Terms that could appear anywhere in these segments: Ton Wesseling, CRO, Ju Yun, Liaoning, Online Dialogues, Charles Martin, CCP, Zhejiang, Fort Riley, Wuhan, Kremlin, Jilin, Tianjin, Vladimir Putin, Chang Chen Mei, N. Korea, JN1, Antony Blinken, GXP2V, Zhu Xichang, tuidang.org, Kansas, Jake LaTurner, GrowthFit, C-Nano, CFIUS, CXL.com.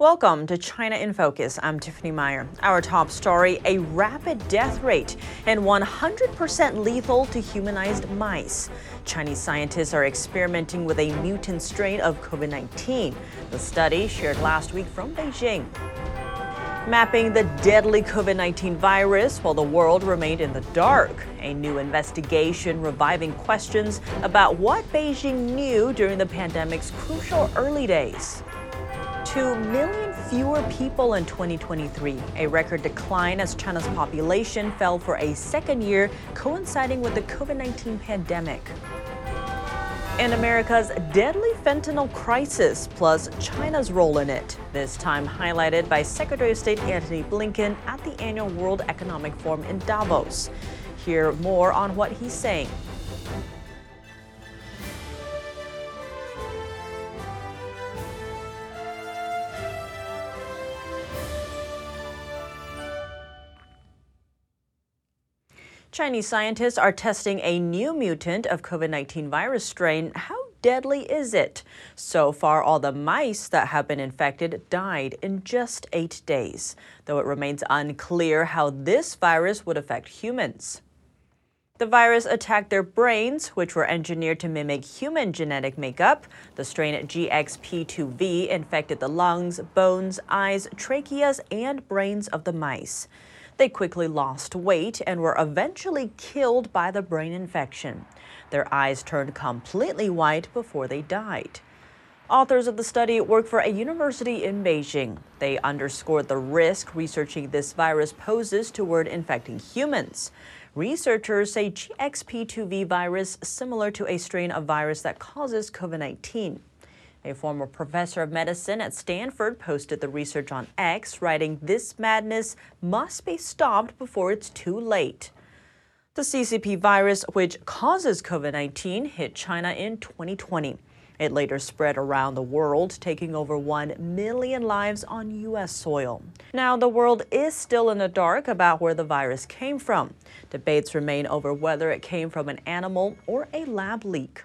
Welcome to China in Focus. I'm Tiffany Meyer. Our top story, a rapid death rate and 100% lethal to humanized mice. Chinese scientists are experimenting with a mutant strain of COVID-19. The study shared last week from Beijing. Mapping the deadly COVID-19 virus while the world remained in the dark. A new investigation reviving questions about what Beijing knew during the pandemic's crucial early days. 2 million fewer people in 2023, a record decline as China's population fell for a second year, coinciding with the COVID-19 pandemic. And America's deadly fentanyl crisis, plus China's role in it. This time highlighted by Secretary of State Antony Blinken at the annual World Economic Forum in Davos. Hear more on what he's saying. Chinese scientists are testing a new mutant of COVID-19 virus strain. How deadly is it? So far, all the mice that have been infected died in just 8 days, though it remains unclear how this virus would affect humans. The virus attacked their brains, which were engineered to mimic human genetic makeup. The strain GXP2V infected the lungs, bones, eyes, tracheas, and brains of the mice. They quickly lost weight and were eventually killed by the brain infection. Their eyes turned completely white before they died. Authors of the study work for a university in Beijing. They underscored the risk researching this virus poses toward infecting humans. Researchers say GXP2V virus similar to a strain of virus that causes COVID-19. A former professor of medicine at Stanford posted the research on X, writing, "This madness must be stopped before it's too late." The CCP virus, which causes COVID-19, hit China in 2020. It later spread around the world, taking over 1 million lives on U.S. soil. Now, the world is still in the dark about where the virus came from. Debates remain over whether it came from an animal or a lab leak.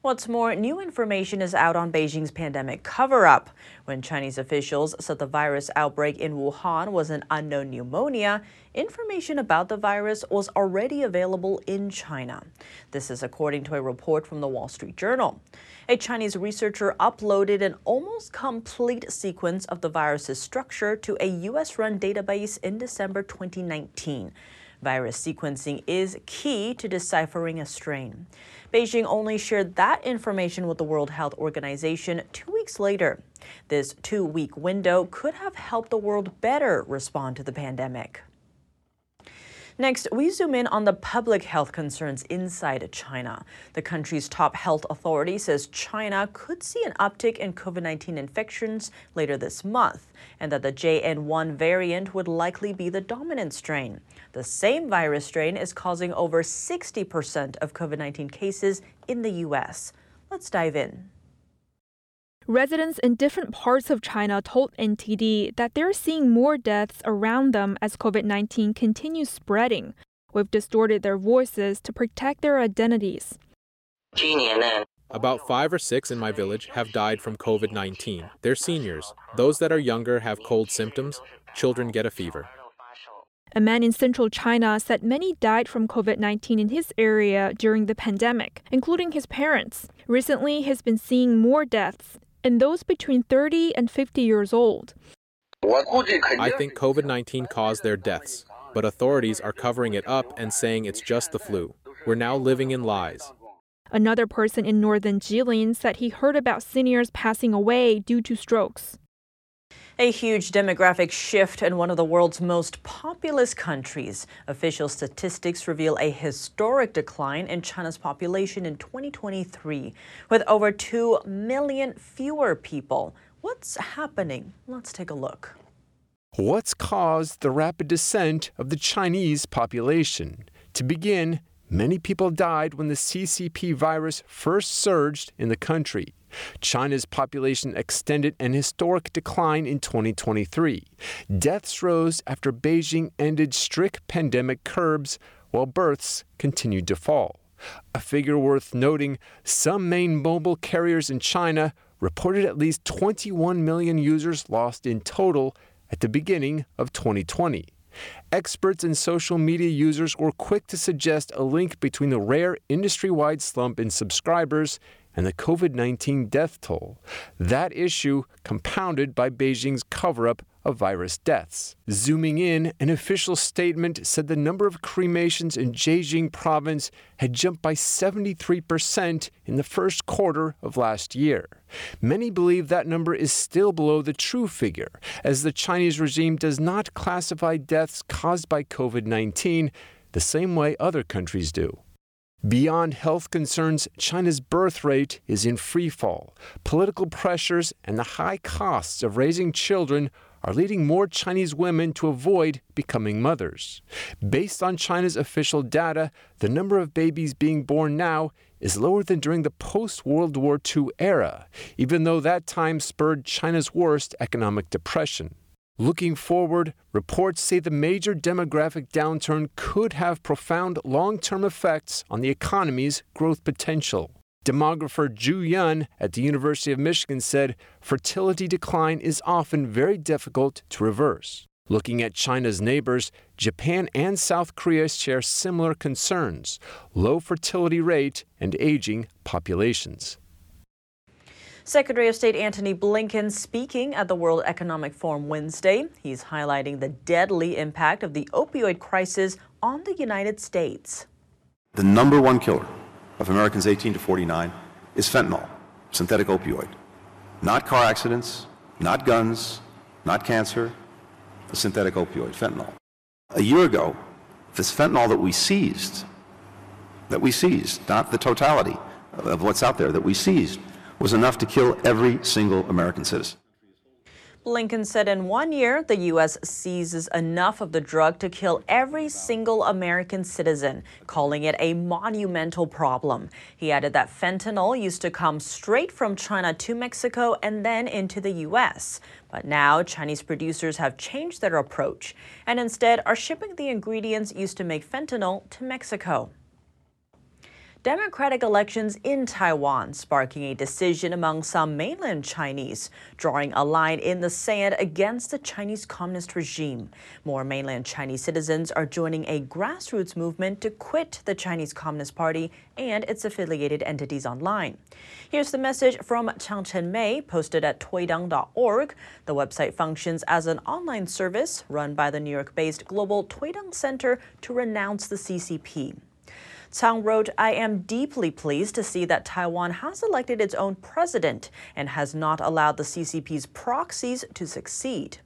What's more, new information is out on Beijing's pandemic cover-up. When Chinese officials said the virus outbreak in Wuhan was an unknown pneumonia, information about the virus was already available in China. This is according to a report from The Wall Street Journal. A Chinese researcher uploaded an almost complete sequence of the virus's structure to a U.S.-run database in December 2019. Virus sequencing is key to deciphering a strain. Beijing only shared that information with the World Health Organization 2 weeks later. This two-week window could have helped the world better respond to the pandemic. Next, we zoom in on the public health concerns inside China. The country's top health authority says China could see an uptick in COVID-19 infections later this month, and that the JN1 variant would likely be the dominant strain. The same virus strain is causing over 60% of COVID-19 cases in the U.S. Let's dive in. Residents in different parts of China told NTD that they're seeing more deaths around them as COVID-19 continues spreading. We've distorted their voices to protect their identities. About 5 or 6 in my village have died from COVID-19. They're seniors. Those that are younger have cold symptoms. Children get a fever. A man in central China said many died from COVID-19 in his area during the pandemic, including his parents. Recently, he's been seeing more deaths, and those between 30 and 50 years old. I think COVID-19 caused their deaths, but authorities are covering it up and saying it's just the flu. We're now living in lies. Another person in northern Jilin said he heard about seniors passing away due to strokes. A huge demographic shift in one of the world's most populous countries. Official statistics reveal a historic decline in China's population in 2023, with over 2 million fewer people. What's happening? Let's take a look. What's caused the rapid descent of the Chinese population? To begin, many people died when the CCP virus first surged in the country. China's population extended an historic decline in 2023. Deaths rose after Beijing ended strict pandemic curbs, while births continued to fall. A figure worth noting, some main mobile carriers in China reported at least 21 million users lost in total at the beginning of 2020. Experts and social media users were quick to suggest a link between the rare industry-wide slump in subscribers and the COVID-19 death toll, that issue compounded by Beijing's cover-up of virus deaths. Zooming in, an official statement said the number of cremations in Zhejiang province had jumped by 73% in the first quarter of last year. Many believe that number is still below the true figure, as the Chinese regime does not classify deaths caused by COVID-19 the same way other countries do. Beyond health concerns, China's birth rate is in free fall. Political pressures and the high costs of raising children are leading more Chinese women to avoid becoming mothers. Based on China's official data, the number of babies being born now is lower than during the post-World War II era, even though that time spurred China's worst economic depression. Looking forward, reports say the major demographic downturn could have profound long-term effects on the economy's growth potential. Demographer Ju Yun at the University of Michigan said fertility decline is often very difficult to reverse. Looking at China's neighbors, Japan and South Korea share similar concerns: low fertility rate and aging populations. Secretary of State Antony Blinken speaking at the World Economic Forum Wednesday. He's highlighting the deadly impact of the opioid crisis on the United States. The number one killer of Americans 18 to 49 is fentanyl, synthetic opioid. Not car accidents, not guns, not cancer, a synthetic opioid, fentanyl. A year ago, this fentanyl that we seized, not the totality of what's out there, that we seized, was enough to kill every single American citizen. Blinken said in 1 year, the U.S. seizes enough of the drug to kill every single American citizen, calling it a monumental problem. He added that fentanyl used to come straight from China to Mexico and then into the U.S. But now Chinese producers have changed their approach and instead are shipping the ingredients used to make fentanyl to Mexico. Democratic elections in Taiwan sparking a decision among some mainland Chinese, drawing a line in the sand against the Chinese communist regime. More mainland Chinese citizens are joining a grassroots movement to quit the Chinese Communist Party and its affiliated entities online. Here's the message from Chang Chen Mei, posted at tuidang.org. The website functions as an online service run by the New York-based global Tuidang Center to renounce the CCP. Tsang wrote, "I am deeply pleased to see that Taiwan has elected its own president and has not allowed the CCP's proxies to succeed."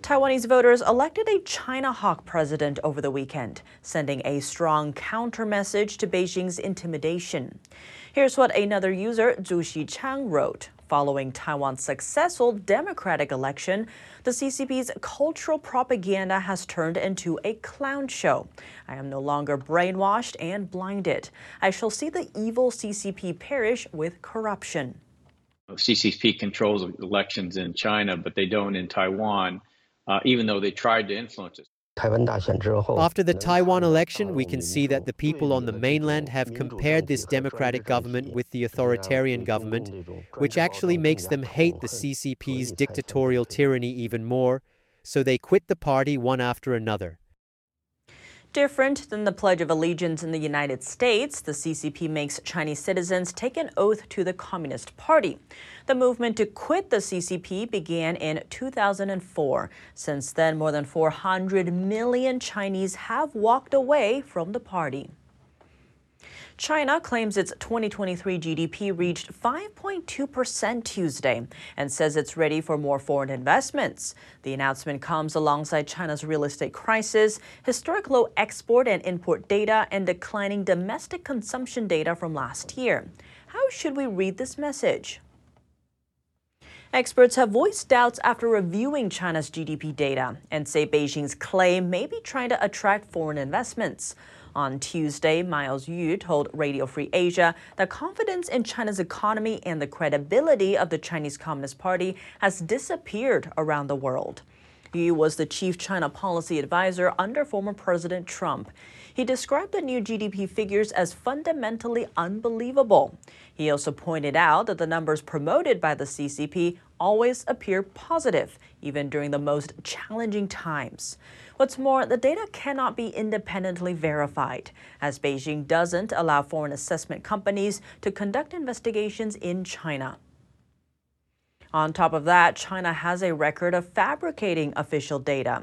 Taiwanese voters elected a China hawk president over the weekend, sending a strong counter message to Beijing's intimidation. Here's what another user, Zhu Xichang, wrote. Following Taiwan's successful democratic election, the CCP's cultural propaganda has turned into a clown show. I am no longer brainwashed and blinded. I shall see the evil CCP perish with corruption. CCP controls elections in China, but they don't in Taiwan, even though they tried to influence it. After the Taiwan election, we can see that the people on the mainland have compared this democratic government with the authoritarian government, which actually makes them hate the CCP's dictatorial tyranny even more, so they quit the party one after another. Different than the Pledge of Allegiance in the United States, the CCP makes Chinese citizens take an oath to the Communist Party. The movement to quit the CCP began in 2004. Since then, more than 400 million Chinese have walked away from the party. China claims its 2023 GDP reached 5.2% Tuesday and says it's ready for more foreign investments. The announcement comes alongside China's real estate crisis, historic low export and import data, and declining domestic consumption data from last year. How should we read this message? Experts have voiced doubts after reviewing China's GDP data and say Beijing's claim may be trying to attract foreign investments. On Tuesday, Miles Yu told Radio Free Asia that confidence in China's economy and the credibility of the Chinese Communist Party has disappeared around the world. Yu was the chief China policy advisor under former President Trump. He described the new GDP figures as fundamentally unbelievable. He also pointed out that the numbers promoted by the CCP always appear positive, even during the most challenging times. What's more, the data cannot be independently verified, as Beijing doesn't allow foreign assessment companies to conduct investigations in China. On top of that, China has a record of fabricating official data.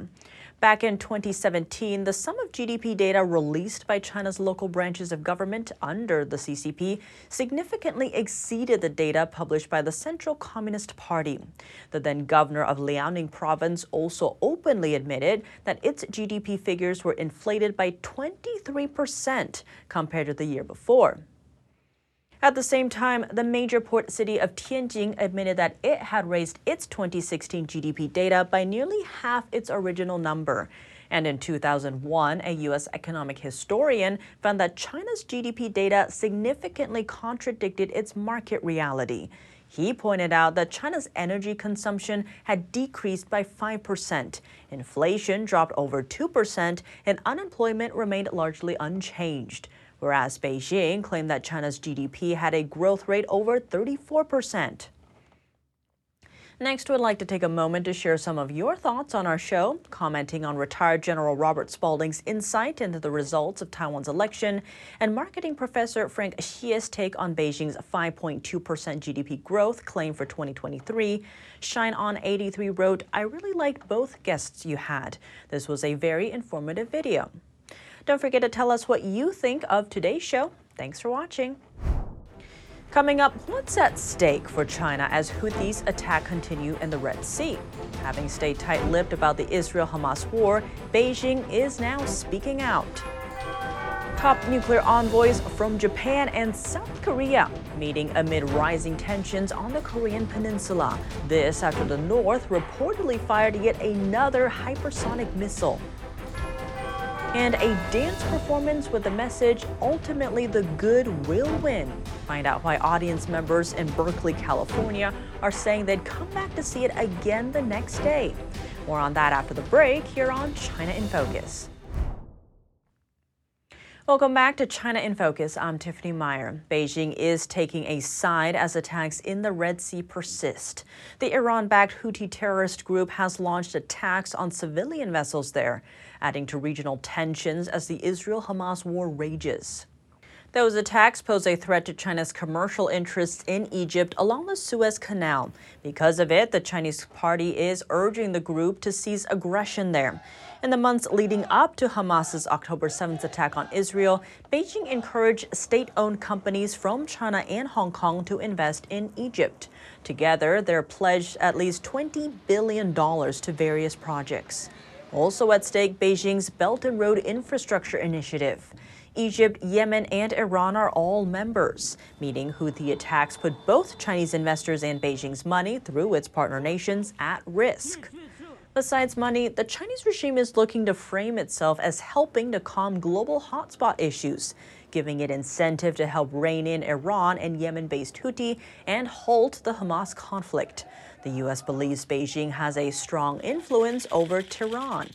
Back in 2017, the sum of GDP data released by China's local branches of government under the CCP significantly exceeded the data published by the Central Communist Party. The then governor of Liaoning province also openly admitted that its GDP figures were inflated by 23% compared to the year before. At the same time, the major port city of Tianjin admitted that it had raised its 2016 GDP data by nearly half its original number. And in 2001, a U.S. economic historian found that China's GDP data significantly contradicted its market reality. He pointed out that China's energy consumption had decreased by 5%, inflation dropped over 2%, and unemployment remained largely unchanged. Whereas Beijing claimed that China's GDP had a growth rate over 34%. Next, we'd like to take a moment to share some of your thoughts on our show, commenting on retired General Robert Spalding's insight into the results of Taiwan's election and marketing professor Frank Xie's take on Beijing's 5.2% GDP growth claim for 2023. ShineOn83 wrote, "I really liked both guests you had. This was a very informative video." Don't forget to tell us what you think of today's show. Thanks for watching. Coming up, what's at stake for China as Houthis' attack continue in the Red Sea? Having stayed tight-lipped about the Israel-Hamas war, Beijing is now speaking out. Top nuclear envoys from Japan and South Korea meeting amid rising tensions on the Korean peninsula. This after the North reportedly fired yet another hypersonic missile. And a dance performance with the message, ultimately the good will win. Find out why audience members in Berkeley, California are saying they'd come back to see it again the next day. More on that after the break here on China in Focus. Welcome back to China in Focus. I'm Tiffany Meyer. Beijing is taking a side as attacks in the Red Sea persist. The Iran-backed Houthi terrorist group has launched attacks on civilian vessels there, adding to regional tensions as the Israel-Hamas war rages. Those attacks pose a threat to China's commercial interests in Egypt along the Suez Canal. Because of it, the Chinese party is urging the group to cease aggression there. In the months leading up to Hamas's October 7th attack on Israel, Beijing encouraged state-owned companies from China and Hong Kong to invest in Egypt. Together, they're pledged at least $20 billion to various projects. Also at stake, Beijing's Belt and Road Infrastructure Initiative. Egypt, Yemen, and Iran are all members, meaning Houthi attacks put both Chinese investors and Beijing's money through its partner nations at risk. Besides money, the Chinese regime is looking to frame itself as helping to calm global hotspot issues, giving it incentive to help rein in Iran and Yemen-based Houthi and halt the Hamas conflict. The U.S. believes Beijing has a strong influence over Tehran.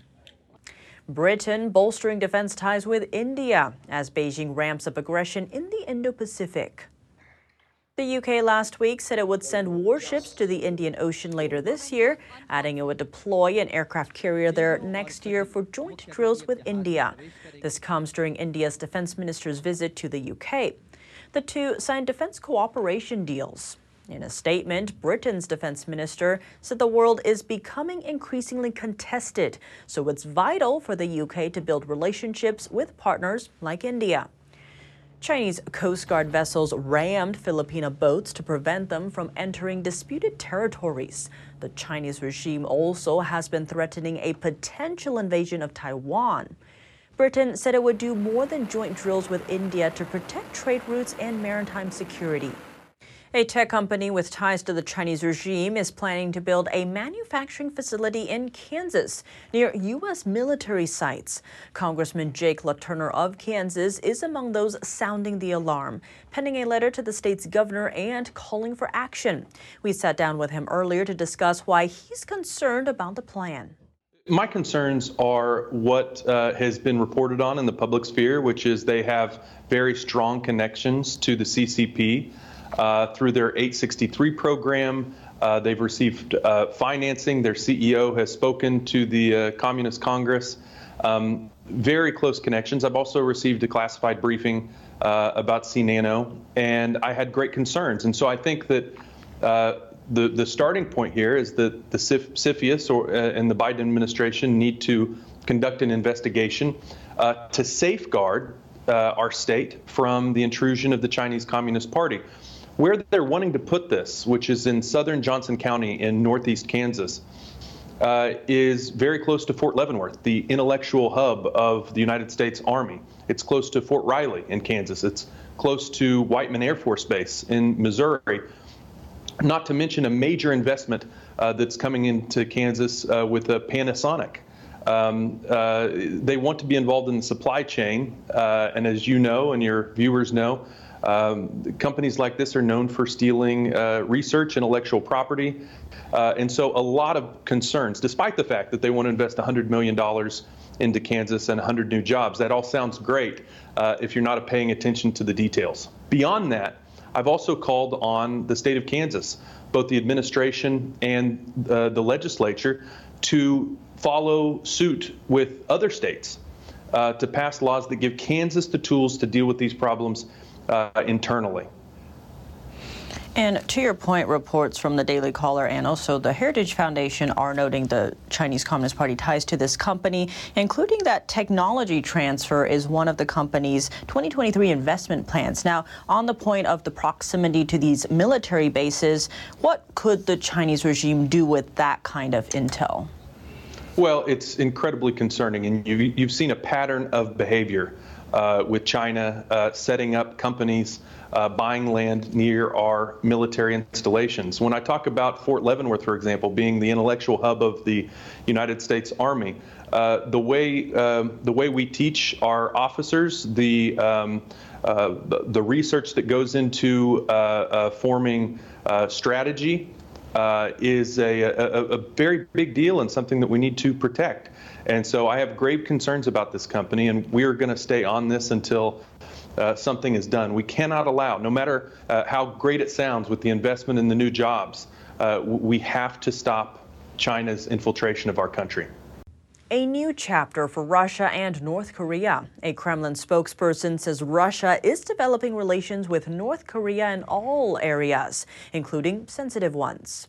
Britain bolstering defense ties with India as Beijing ramps up aggression in the Indo-Pacific. The UK last week said it would send warships to the Indian Ocean later this year, adding it would deploy an aircraft carrier there next year for joint drills with India. This comes during India's defense minister's visit to the UK. The two signed defense cooperation deals. In a statement, Britain's defense minister said the world is becoming increasingly contested, so it's vital for the UK to build relationships with partners like India. Chinese Coast Guard vessels rammed Filipino boats to prevent them from entering disputed territories. The Chinese regime also has been threatening a potential invasion of Taiwan. Britain said it would do more than joint drills with India to protect trade routes and maritime security. A tech company with ties to the Chinese regime is planning to build a manufacturing facility in Kansas near U.S. military sites. Congressman Jake LaTurner of Kansas is among those sounding the alarm, penning a letter to the state's governor and calling for action. We sat down with him earlier to discuss why he's concerned about the plan. My concerns are what has been reported on in the public sphere, which is they have very strong connections to the CCP through their 863 program. They've received financing. Their CEO has spoken to the Communist Congress. Very close connections. I've also received a classified briefing about C-Nano, and I had great concerns. And so I think that the starting point here is that the CFIUS and the Biden administration need to conduct an investigation to safeguard our state from the intrusion of the Chinese Communist Party. Where they're wanting to put this, which is in southern Johnson County in northeast Kansas, is very close to Fort Leavenworth, the intellectual hub of the United States Army. It's close to Fort Riley in Kansas. It's close to Whiteman Air Force Base in Missouri, not to mention a major investment that's coming into Kansas with Panasonic. They want to be involved in the supply chain, and as you know and your viewers know, companies like this are known for stealing research, intellectual property, and so a lot of concerns, despite the fact that they want to invest $100 million into Kansas and 100 new jobs. That all sounds great if you're not paying attention to the details. Beyond that, I've also called on the state of Kansas, both the administration and the legislature, to follow suit with other states to pass laws that give Kansas the tools to deal with these problems internally. And to your point, reports from the Daily Caller and also the Heritage Foundation are noting the Chinese Communist Party ties to this company, including that technology transfer is one of the company's 2023 investment plans. Now, on the point of the proximity to these military bases, what could the Chinese regime do with that kind of intel? Well, it's incredibly concerning, and you've seen a pattern of behavior with China setting up companies, buying land near our military installations. When I talk about Fort Leavenworth, for example, being the intellectual hub of the United States Army, the way we teach our officers, the research that goes into forming strategy is a very big deal and something that we need to protect. And so I have grave concerns about this company, and we are going to stay on this until something is done. We cannot allow, no matter how great it sounds with the investment in the new jobs, we have to stop China's infiltration of our country. A new chapter for Russia and North Korea. A Kremlin spokesperson says Russia is developing relations with North Korea in all areas, including sensitive ones.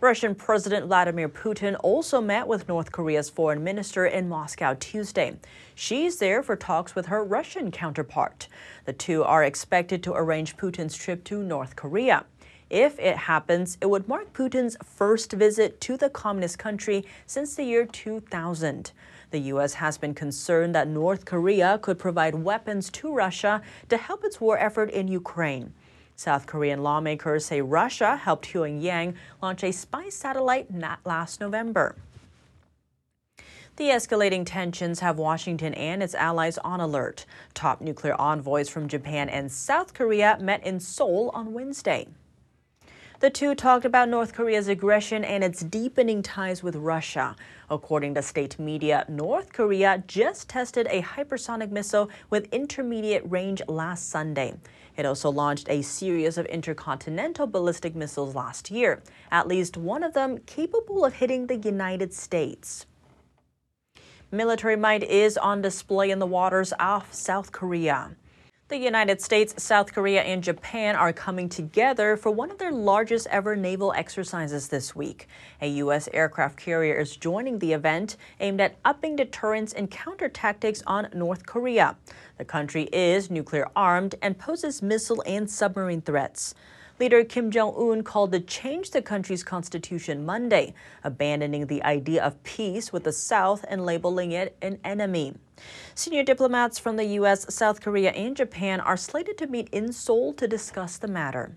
Russian President Vladimir Putin also met with North Korea's foreign minister in Moscow Tuesday. She's there for talks with her Russian counterpart. The two are expected to arrange Putin's trip to North Korea. If it happens, it would mark Putin's first visit to the communist country since the year 2000. The U.S. has been concerned that North Korea could provide weapons to Russia to help its war effort in Ukraine. South Korean lawmakers say Russia helped Pyongyang launch a spy satellite last November. The escalating tensions have Washington and its allies on alert. Top nuclear envoys from Japan and South Korea met in Seoul on Wednesday. The two talked about North Korea's aggression and its deepening ties with Russia. According to state media, North Korea just tested a hypersonic missile with intermediate range last Sunday. It also launched a series of intercontinental ballistic missiles last year, at least one of them capable of hitting the United States. Military might is on display in the waters off South Korea. The United States, South Korea, and Japan are coming together for one of their largest ever naval exercises this week. A U.S. aircraft carrier is joining the event, aimed at upping deterrence and counter tactics on North Korea. The country is nuclear armed and poses missile and submarine threats. Leader Kim Jong-un called to change the country's constitution Monday, abandoning the idea of peace with the South and labeling it an enemy. Senior diplomats from the U.S., South Korea, and Japan are slated to meet in Seoul to discuss the matter.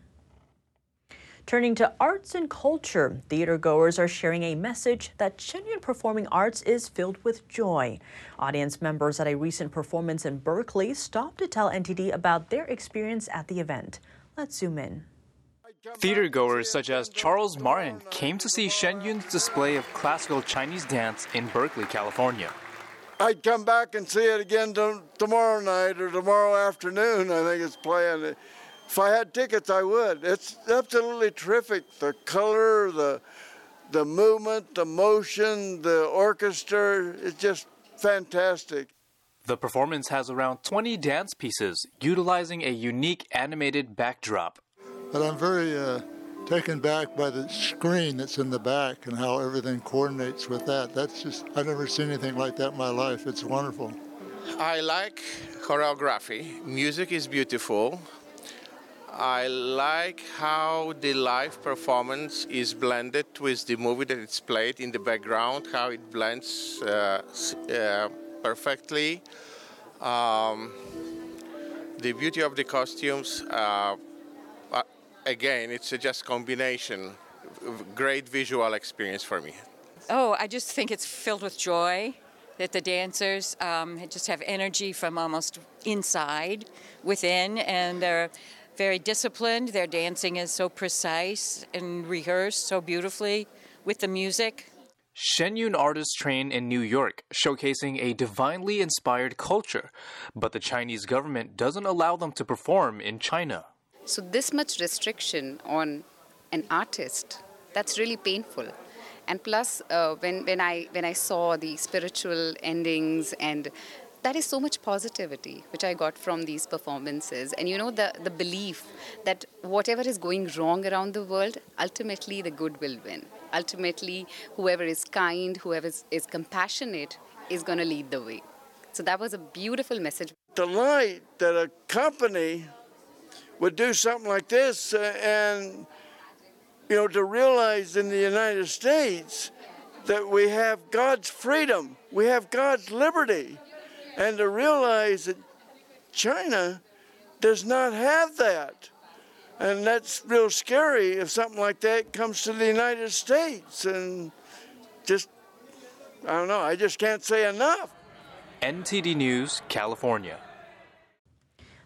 Turning to arts and culture, theatergoers are sharing a message that Shen Yun Performing Arts is filled with joy. Audience members at a recent performance in Berkeley stopped to tell NTD about their experience at the event. Let's zoom in. Theatergoers such as Charles Martin came to see Shen Yun's display of classical Chinese dance in Berkeley, California. I'd come back and see it again tomorrow night or tomorrow afternoon, I think it's playing. If I had tickets, I would. It's absolutely terrific. The color, the movement, the motion, the orchestra, it's just fantastic. The performance has around 20 dance pieces utilizing a unique animated backdrop. But I'm very taken back by the screen that's in the back and how everything coordinates with that. That's just, I've never seen anything like that in my life. It's wonderful. I like choreography. Music is beautiful. I like how the live performance is blended with the movie that it's played in the background, how it blends perfectly. The beauty of the costumes, again, it's just combination. Great visual experience for me. Oh, I just think it's filled with joy, that the dancers just have energy from almost inside, within, and they're very disciplined. Their dancing is so precise and rehearsed so beautifully with the music. Shen Yun artists train in New York, showcasing a divinely inspired culture, but the Chinese government doesn't allow them to perform in China. So this much restriction on an artist, that's really painful. And plus, when I saw the spiritual endings, and that is so much positivity, which I got from these performances. And you know, the belief that whatever is going wrong around the world, ultimately the good will win. Ultimately, whoever is kind, whoever is compassionate is going to lead the way. So that was a beautiful message. The light that a company would do something like this, and, you know, to realize in the United States that we have God's freedom, we have God's liberty, and to realize that China does not have that. And that's real scary if something like that comes to the United States. And just, I don't know, I just can't say enough. NTD News, California.